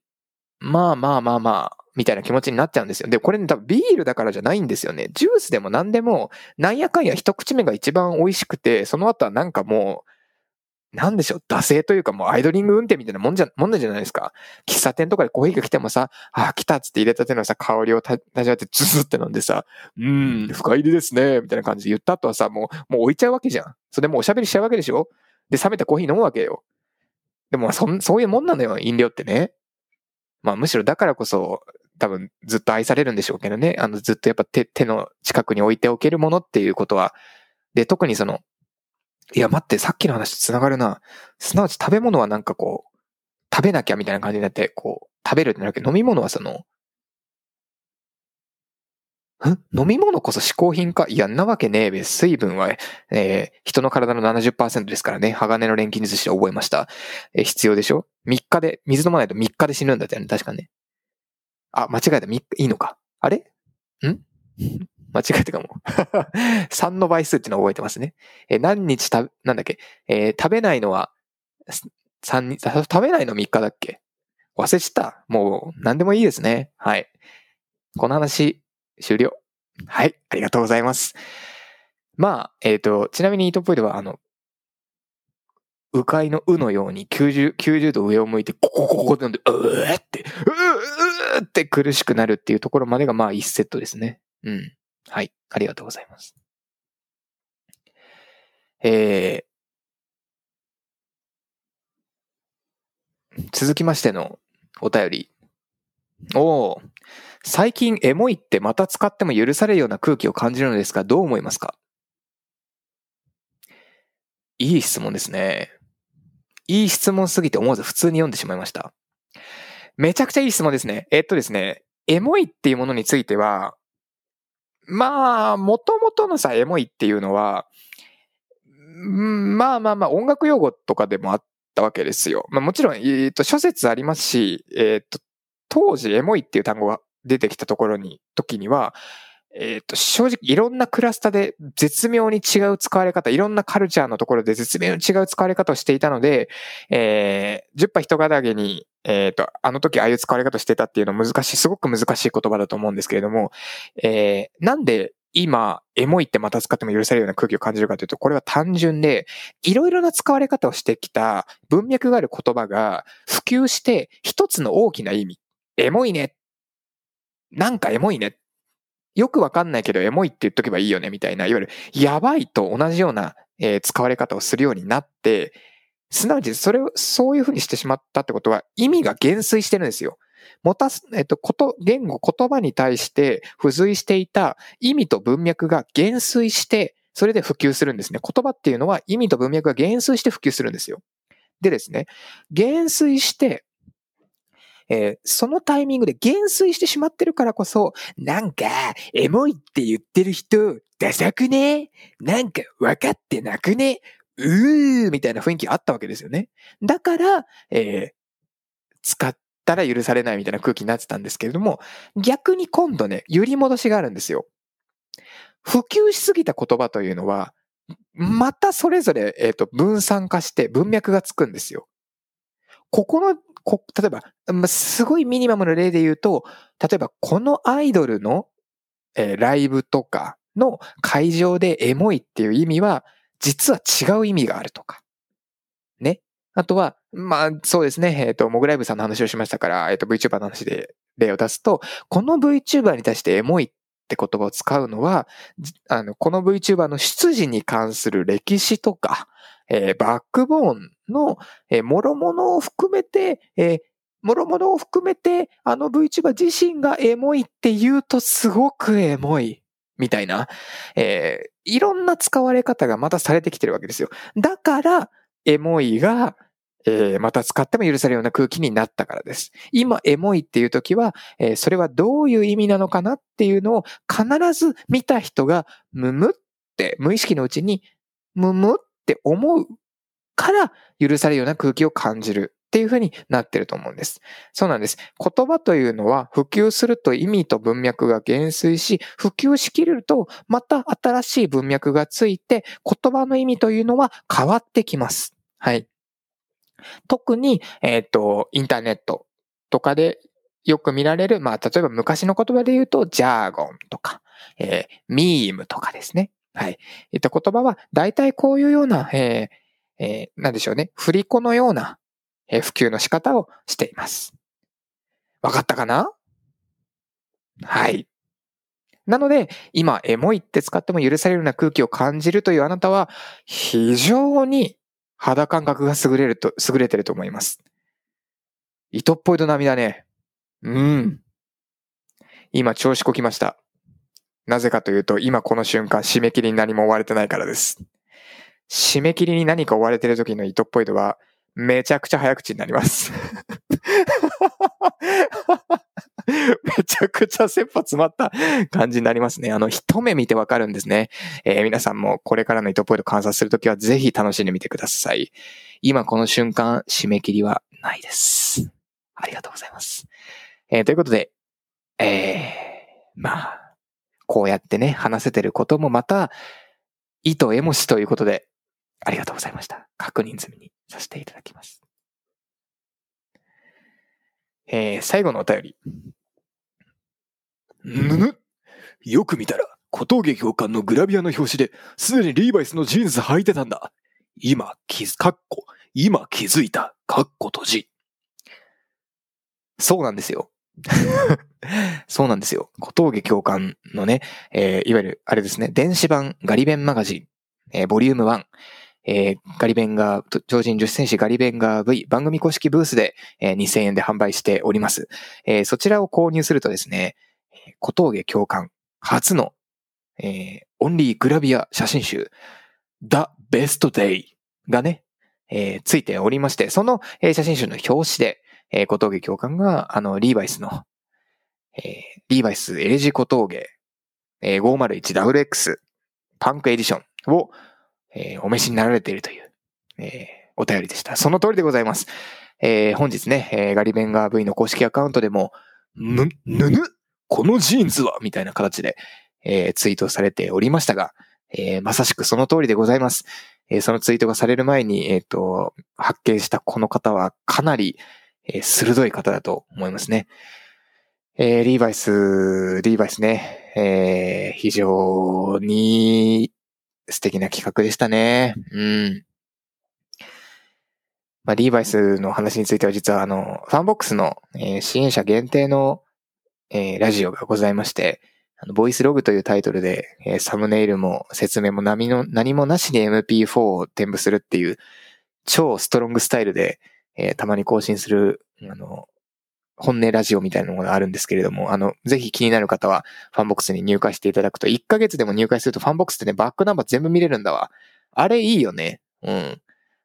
まあまあまあまあ、みたいな気持ちになっちゃうんですよ。で、これね、多分ビールだからじゃないんですよね。ジュースでも何でも、なんやかんや一口目が一番美味しくて、その後はなんかもう、なんでしょう、惰性というかもうアイドリング運転みたいなもんじゃ、もんじゃないですか。喫茶店とかでコーヒーが来てもさ、あー来たっつって入れたてのさ、香りを立ち上ってズズって飲んでさ、うーん、深入りですね、みたいな感じで言った後はさ、もう、もう置いちゃうわけじゃん。それもうおしゃべりしちゃうわけでしょ。で、冷めたコーヒー飲むわけよ。でもそ、そういうもんなのよ、飲料ってね。まあむしろだからこそ、多分ずっと愛されるんでしょうけどね。あのずっとやっぱ 手, 手の近くに置いておけるものっていうことは。で、特にその、いや待って、さっきの話とつながるな。すなわち食べ物はなんかこう、食べなきゃみたいな感じになって、こう、食べるってなるけど、飲み物はその、ん飲み物こそ嗜好品か。いや、んなわけねえべ。水分は、えー、人の体の ななじゅっパーセント ですからね。鋼の錬金術師は覚えました。えー、必要でしょ ?みっ 日で、水飲まないとみっかで死ぬんだってね。確かね。あ、間違えた。みっか、いいのか。あれん間違えたかも。さんの倍数ってのを覚えてますね。え、何日た、なんだっけ。えー、食べないのは、さんにち、食べないのみっかだっけ。忘れちゃった。もう、なんでもいいですね。はい。この話、終了。はい。ありがとうございます。まあ、えっ、ー、と、ちなみにイートポイでは、あの、うかいのうのように90、きゅうじゅうど上を向いて、ここここって飲んで、うーって、うーって苦しくなるっていうところまでがまあいちセットですね。うん。はい。ありがとうございます。えー、続きましてのお便り。おー。最近エモいってまた使っても許されるような空気を感じるのですが、どう思いますか？いい質問ですね。いい質問すぎて思わず普通に読んでしまいました。めちゃくちゃいい質問ですね。えっとですね、エモいっていうものについては、まあ、元々のさ、エモいっていうのは、まあまあまあ、音楽用語とかでもあったわけですよ。まあもちろん、えーと、諸説ありますし、えーと、当時エモいっていう単語が出てきたところに、時には、えーと、正直いろんなクラスターで絶妙に違う使われ方、いろんなカルチャーのところで絶妙に違う使われ方をしていたので、えー、じゅっぱ人肩上げに、えっと、あの時ああいう使われ方してたっていうの難しい、すごく難しい言葉だと思うんですけれども、えー、なんで今、エモいってまた使っても許されるような空気を感じるかというと、これは単純で、いろいろな使われ方をしてきた文脈がある言葉が普及して、一つの大きな意味、エモいね。なんかエモいね。よくわかんないけどエモいって言っとけばいいよねみたいな、いわゆるやばいと同じような、えー、使われ方をするようになって、すなわち、それを、そういうふうにしてしまったってことは、意味が減衰してるんですよ。もたす、えっと、こと、言語、言葉に対して付随していた意味と文脈が減衰して、それで普及するんですね。言葉っていうのは意味と文脈が減衰して普及するんですよ。でですね、減衰して、えー、そのタイミングで減衰してしまってるからこそ、なんか、エモいって言ってる人、ダサくね？なんか、わかってなくね？うーみたいな雰囲気あったわけですよね。だから、えー、使ったら許されないみたいな空気になってたんですけれども、逆に今度ね、揺り戻しがあるんですよ。普及しすぎた言葉というのは、またそれぞれ、えっと、分散化して文脈がつくんですよ。ここの、こ例えば、すごいミニマムの例で言うと、例えばこのアイドルの、えー、ライブとかの会場でエモいっていう意味は、実は違う意味があるとか。ね。あとは、まあ、そうですね。えっと、モグライブさんの話をしましたから、えっと、VTuber の話で例を出すと、この VTuber に対してエモいって言葉を使うのは、あの、この VTuber の出自に関する歴史とか、えー、バックボーンの、えー、諸々を含めて、えー、諸々を含めて、あの VTuber 自身がエモいって言うとすごくエモい。みたいな、えー、いろんな使われ方がまたされてきてるわけですよ。だから、エモいが、えー、また使っても許されるような空気になったからです。今、エモいっていう時は、えー、それはどういう意味なのかなっていうのを必ず見た人が、むむって、無意識のうちに、むむって思うから、許されるような空気を感じる。っていう風になってると思うんです。そうなんです。言葉というのは普及すると意味と文脈が減衰し、普及しきれるとまた新しい文脈がついて、言葉の意味というのは変わってきます。はい。特に、えっと、インターネットとかでよく見られる、まあ、例えば昔の言葉で言うと、ジャーゴンとか、えー、ミームとかですね。はい。いった言葉は、大体こういうような、えー、えー、なんでしょうね。振り子のような、普及の仕方をしています。わかったかな？はい。なので、今、エモいって使っても許されるような空気を感じるというあなたは、非常に肌感覚が優れると、優れてると思います。糸っぽいと涙ね。うん。今、調子こきました。なぜかというと、今この瞬間、締め切りに何も追われてないからです。締め切りに何か追われてる時の糸っぽいとは、めちゃくちゃ早口になりますめちゃくちゃ切羽詰まった感じになりますね。あの、一目見てわかるんですね、えー、皆さんもこれからの糸っぽいと観察するときはぜひ楽しんでみてください。今この瞬間、締め切りはないです。ありがとうございます、えー、ということで、えー、まあこうやってね、話せてることもまた意とエモしということで、ありがとうございました。確認済みにさせていただきます。えー、最後のお便り。むむ、よく見たら小峠教官のグラビアの表紙ですでにリーバイスのジーンズ履いてたんだ。今気づ、かっこ、今気づいた、かっこ閉じ。そうなんですよ。そうなんですよ。小峠教官のね、えー、いわゆるあれですね、電子版ガリ弁マガジン、えー、ボリュームワン。えー、ガリ弁が、超人じゅっセンチガリ弁が V 番組公式ブースで、えー、にせんえんで販売しております、えー。そちらを購入するとですね、小峠教官初の、えー、オンリーグラビア写真集 The Best Day がね、えー、ついておりまして、その、えー、写真集の表紙で、えー、小峠教官があのリーバイスの、えー、リーバイスエレジ小峠、えー、ごーまるいちダブルエックス パンクエディションをえー、お召しになられているという、えー、お便りでした。その通りでございます。えー、本日ね、えー、ガリベンガー V の公式アカウントでも、ぬ、ぬぬこのジーンズはみたいな形で、えー、ツイートされておりましたが、えー、まさしくその通りでございます。えー、そのツイートがされる前に、えっと、発見したこの方はかなり、えー、鋭い方だと思いますね。えー、リーバイス、リーバイスね、えー、非常に、素敵な企画でしたね。うん。まあ、リーバイスの話については実はあの、ファンボックスの、えー、支援者限定の、えー、ラジオがございまして、あのボイスログというタイトルで、えー、サムネイルも説明も何の、何もなしに エムピーフォー を添付するっていう超ストロングスタイルで、えー、たまに更新する、あの、本音ラジオみたいなのがあるんですけれども、あの、ぜひ気になる方はファンボックスに入会していただくと、いっかげつでも入会するとファンボックスってね、バックナンバー全部見れるんだわ。あれいいよね。うん。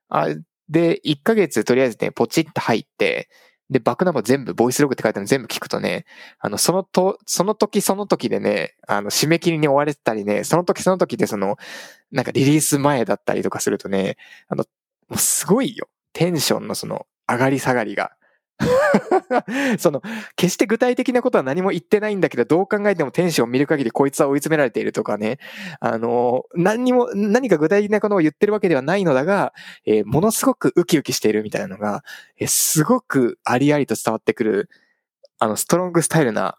あ、で、いっかげつとりあえずね、ポチッと入って、で、バックナンバー全部、ボイスログって書いてあるの全部聞くとね、あの、そのと、その時その時でね、あの、締め切りに追われてたりね、その時その時でその、なんかリリース前だったりとかするとね、あの、もうすごいよ。テンションのその、上がり下がりが。その決して具体的なことは何も言ってないんだけど、どう考えてもテンションを見る限りこいつは追い詰められているとかね、あの何にも何か具体的なことを言ってるわけではないのだが、えー、ものすごくウキウキしているみたいなのが、えー、すごくありありと伝わってくる、あのストロングスタイルな、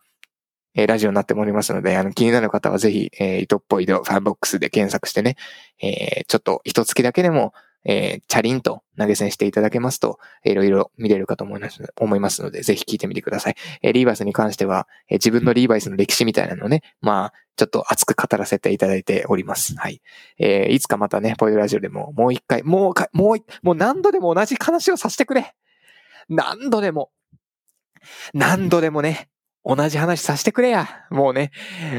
えー、ラジオになっておりますので、あの気になる方はぜひ、えー、糸っぽい糸ファンボックスで検索してね、えー、ちょっと一月だけでもえー、チャリンと投げ銭していただけますと、いろいろ見れるかと思います、思いますので、ぜひ聞いてみてください。えー、リーバイスに関しては、えー、自分のリーバイスの歴史みたいなのをね、まあ、ちょっと熱く語らせていただいております。はい。えー、いつかまたね、ポイドラジオでももう一回、もうか、もう、もう何度でも同じ話をさせてくれ。何度でも。何度でもね。同じ話させてくれや。もうね、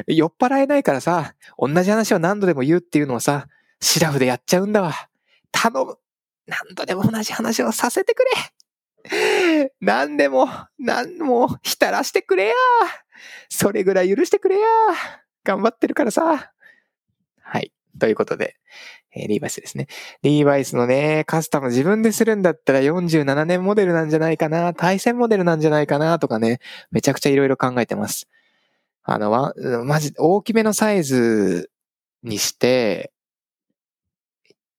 酔っ払えないからさ、同じ話を何度でも言うっていうのをさ、シラフでやっちゃうんだわ。頼む。何度でも同じ話をさせてくれ。何でも、何も浸らしてくれや。それぐらい許してくれや。頑張ってるからさ。はい。ということで、えー、リーバイスですね。リーバイスのね、カスタム自分でするんだったらよんじゅうななねんモデルなんじゃないかな、対戦モデルなんじゃないかなとかね、めちゃくちゃいろいろ考えてます。あの、わ、まじ、大きめのサイズにして、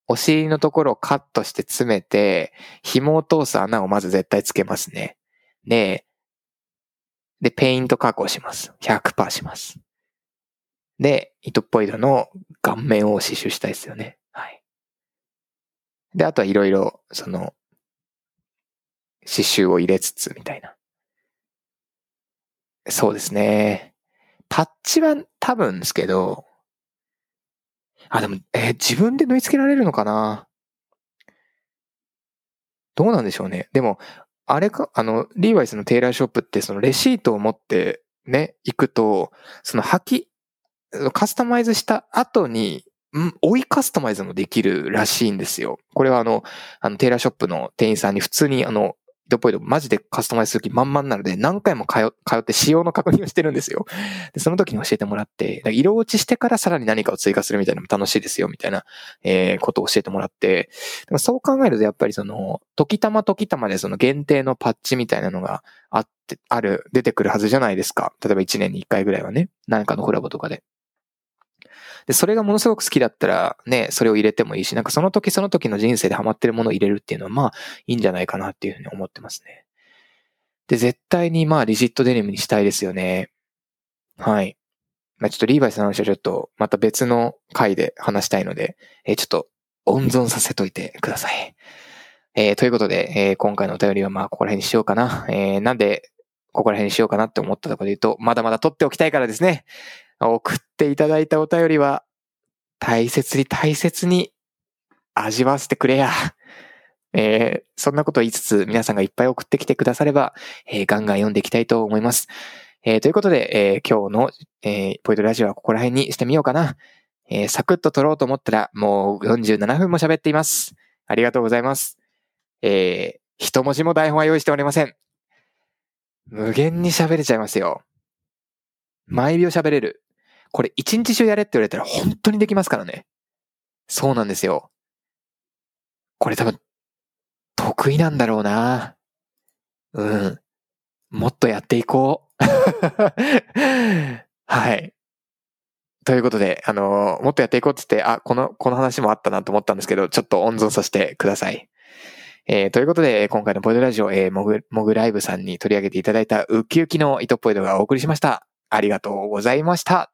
お尻のところをカットして詰めて、紐を通す穴をまず絶対つけますね。で、で、ペイント加工します。ひゃくパーセント します。で、糸っぽい色の顔面を刺繍したいですよね。はい。で、あとはいろいろ、その、刺繍を入れつつ、みたいな。そうですね。パッチは多分ですけど、あ、でも、えー、自分で縫い付けられるのかな？どうなんでしょうね。でも、あれか、あの、リーバイスのテーラーショップって、そのレシートを持ってね、行くと、その履き、カスタマイズした後に、ん、追いカスタマイズもできるらしいんですよ。これはあの、あの、テーラーショップの店員さんに普通にあの、どっぽいどマジでカスタマイズする気満々なので、何回も通って仕様の確認をしてるんですよ。で、その時に教えてもらって、色落ちしてからさらに何かを追加するみたいなのも楽しいですよ、みたいな、えー、ことを教えてもらって、でもそう考えるとやっぱりその、時たま時たまでその限定のパッチみたいなのがあって、ある、出てくるはずじゃないですか。例えばいちねんにいっかいぐらいはね、何かのコラボとかで。で、それがものすごく好きだったら、ね、それを入れてもいいし、なんかその時その時の人生でハマってるものを入れるっていうのは、まあ、いいんじゃないかなっていうふうに思ってますね。で、絶対にまあ、リジットデニムにしたいですよね。はい。まあ、ちょっとリーバイスの話はちょっと、また別の回で話したいので、えー、ちょっと、温存させといてください。えー、ということで、えー、今回のお便りはまあ、ここら辺にしようかな。えー、なんで、ここら辺にしようかなって思ったところで言うと、まだまだ取っておきたいからですね。送っていただいたお便りは大切に大切に味わわせてくれや。えー、そんなことを言いつつ皆さんがいっぱい送ってきてくだされば、えー、ガンガン読んでいきたいと思います。えー、ということで、えー、今日の、えー、ポイドラジオはここら辺にしてみようかな。えー、サクッと撮ろうと思ったらもうよんじゅうななふんも喋っています。ありがとうございます。えー、一文字も台本は用意しておりません。無限に喋れちゃいますよ。毎秒喋れる。これ一日中やれって言われたら本当にできますからね。そうなんですよ。これ多分、得意なんだろうな。うん。もっとやっていこう。はい。ということで、あのー、もっとやっていこうって言って、あ、この、この話もあったなと思ったんですけど、ちょっと温存させてください。えー、ということで、今回のポイドラジオ、えー、モグ、モグライブさんに取り上げていただいたウッキウキの糸っぽい動画をお送りしました。ありがとうございました。